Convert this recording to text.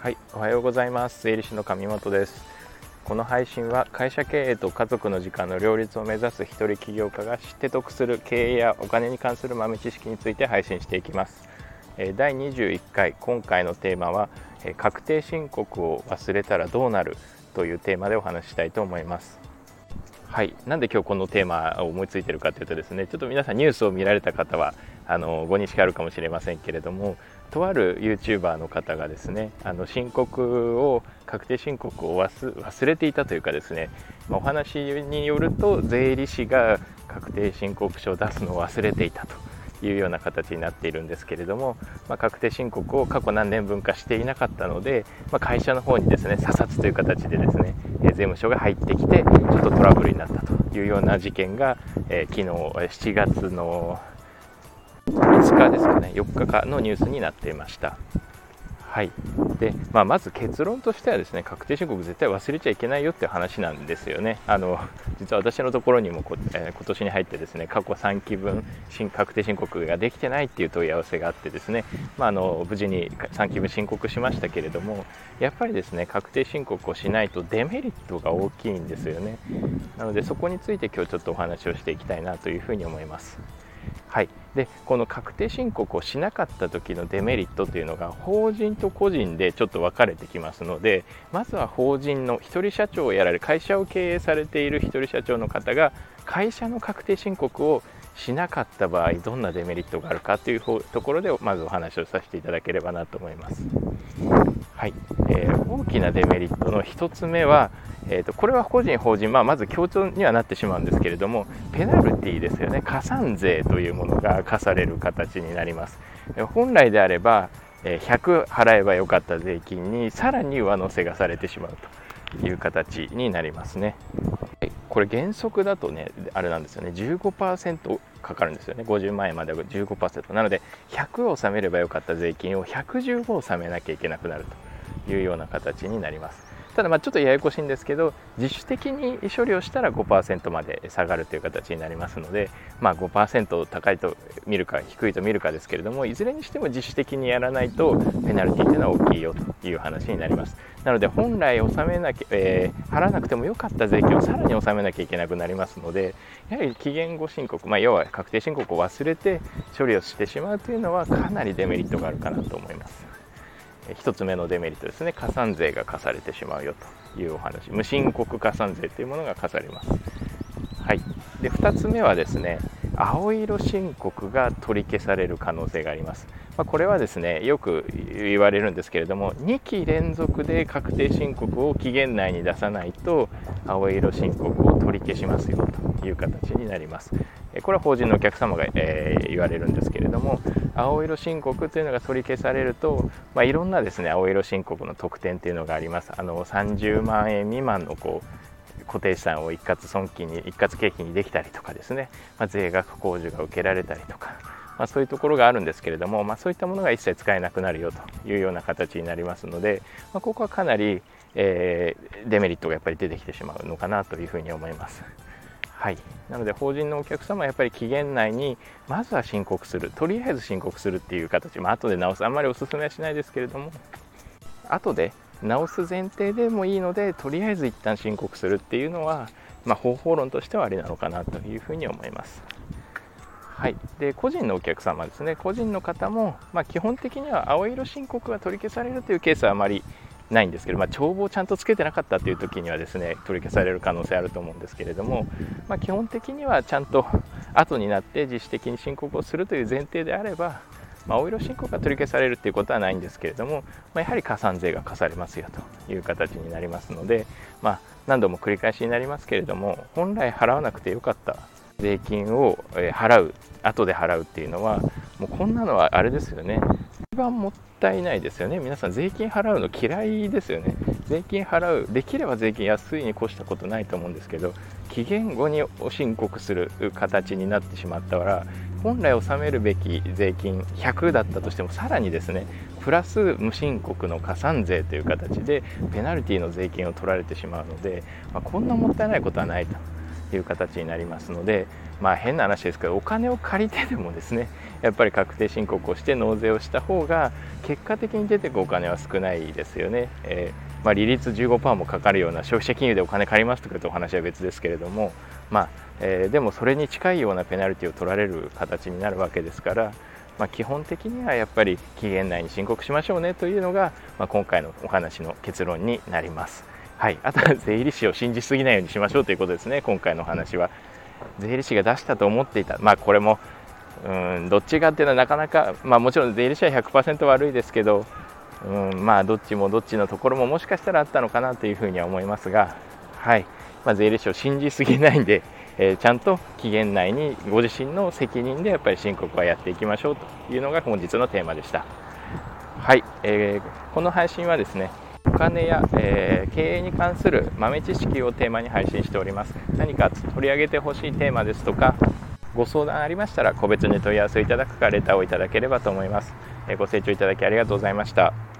はい、おはようございます。税理士の上本です。この配信は会社経営と家族の時間の両立を目指す一人起業家が知って得する経営やお金に関する豆知識について配信していきます。第21回、今回のテーマは確定申告を忘れたらどうなるというテーマでお話ししたいと思います。はい、なんで今日このテーマを思いついてるかというとですね、ちょっと皆さんニュースを見られた方はご認識あるかもしれませんけれども、とある YouTuber の方がですね、確定申告を忘れていたというかですね、お話によると税理士が確定申告書を出すのを忘れていたというような形になっているんですけれども、確定申告を過去何年分かしていなかったので、会社の方にですね、査察という形でですね、税務署が入ってきてちょっとトラブルになったというような事件が、昨日7月の5日ですかね、4日のニュースになっていました。はい。で、まず結論としてはですね、確定申告絶対忘れちゃいけないよっていう話なんですよね。実は私のところにも今年に入ってですね、過去3期分確定申告ができてないっていう問い合わせがあってですね、無事に3期分申告しましたけれども、やっぱりですね、確定申告をしないとデメリットが大きいんですよね。なのでそこについて今日ちょっとお話をしていきたいなというふうに思います。はい、でこの確定申告をしなかった時のデメリットというのが法人と個人でちょっと分かれてきますので、まずは法人の一人社長をやられる、会社を経営されている一人社長の方が会社の確定申告をしなかった場合、どんなデメリットがあるかというところでまずお話をさせていただければなと思います。はい、大きなデメリットの1つ目は、これは個人法人、まず強調にはなってしまうんですけれども、ペナルティですよね。加算税というものが課される形になります。本来であれば100払えばよかった税金にさらに上乗せがされてしまうという形になりますね。これ原則だとね、あれなんですよね、15% かかるんですよね。50万円までは 15% なので、100を納めればよかった税金を115を納めなきゃいけなくなるというような形になります。ただちょっとややこしいんですけど、自主的に処理をしたら 5% まで下がるという形になりますので、5% 高いと見るか低いと見るかですけれども、いずれにしても自主的にやらないとペナルティというのは大きいよという話になります。なので本来払わなくてもよかった税金をさらに納めなきゃいけなくなりますので、やはり期限後申告、要は確定申告を忘れて処理をしてしまうというのはかなりデメリットがあるかなと思います。1つ目のデメリットですね、加算税が課されてしまうよというお話、無申告加算税というものが課されます。はい、で2つ目はですね、青色申告が取り消される可能性があります。これはですね、よく言われるんですけれども、2期連続で確定申告を期限内に出さないと青色申告を取り消しますよという形になります。これは法人のお客様が、言われるんですけれども、青色申告というのが取り消されると、いろんなですね、青色申告の特典というのがあります。30万円未満の固定資産を一括景気にできたりとかですね、税額控除が受けられたりとか、そういうところがあるんですけれども、そういったものが一切使えなくなるよというような形になりますので、ここはかなり、デメリットがやっぱり出てきてしまうのかなというふうに思います。はい、なので法人のお客様はやっぱり期限内にまずは申告する、とりあえず申告するっていう形、後で直す、あんまりお勧めはしないですけれども、後で直す前提でもいいので、とりあえず一旦申告するっていうのは、方法論としてはありなのかなというふうに思います。はい、で個人のお客様ですね、個人の方も、基本的には青色申告が取り消されるというケースはあまりないんですけど、帳簿をちゃんとつけてなかったという時にはですね、取り消される可能性あると思うんですけれども、基本的にはちゃんと後になって自主的に申告をするという前提であれば、青色申告が取り消されるということはないんですけれども、やはり加算税が課されますよという形になりますので、何度も繰り返しになりますけれども、本来払わなくてよかった税金を後で払うっていうのは、もうこんなのはあれですよね、一番もったいないですよね。皆さん税金払うの嫌いですよね。税金払う、できれば税金安いに越したことないと思うんですけど、期限後に申告する形になってしまったから、本来納めるべき税金100だったとしても、さらにですね、プラス無申告の加算税という形でペナルティの税金を取られてしまうので、こんなもったいないことはないという形になりますので、まあ変な話ですけど、お金を借りてでもですね、やっぱり確定申告をして納税をした方が結果的に出てくるお金は少ないですよね。まあ、利率 15% もかかるような消費者金融でお金借りますというお話は別ですけれども、まあでもそれに近いようなペナルティを取られる形になるわけですから、まあ、基本的にはやっぱり期限内に申告しましょうねというのが、まあ、今回のお話の結論になります。はい、あとは税理士を信じすぎないようにしましょうということですね。今回のお話は税理士が出したと思っていた、まあ、これもどっちがっていうのはなかなか、まあ、もちろん税理士は 100% 悪いですけど、まあどっちもどっちのところももしかしたらあったのかなというふうには思いますが、はい、まあ、税理士を信じすぎないんで、ちゃんと期限内にご自身の責任でやっぱり申告はやっていきましょうというのが本日のテーマでした。はい、この配信はですね、お金や、経営に関する豆知識をテーマに配信しております。何か取り上げてほしいテーマですとかご相談ありましたら個別に問い合わせいただくかレターをいただければと思います。ご清聴いただきありがとうございました。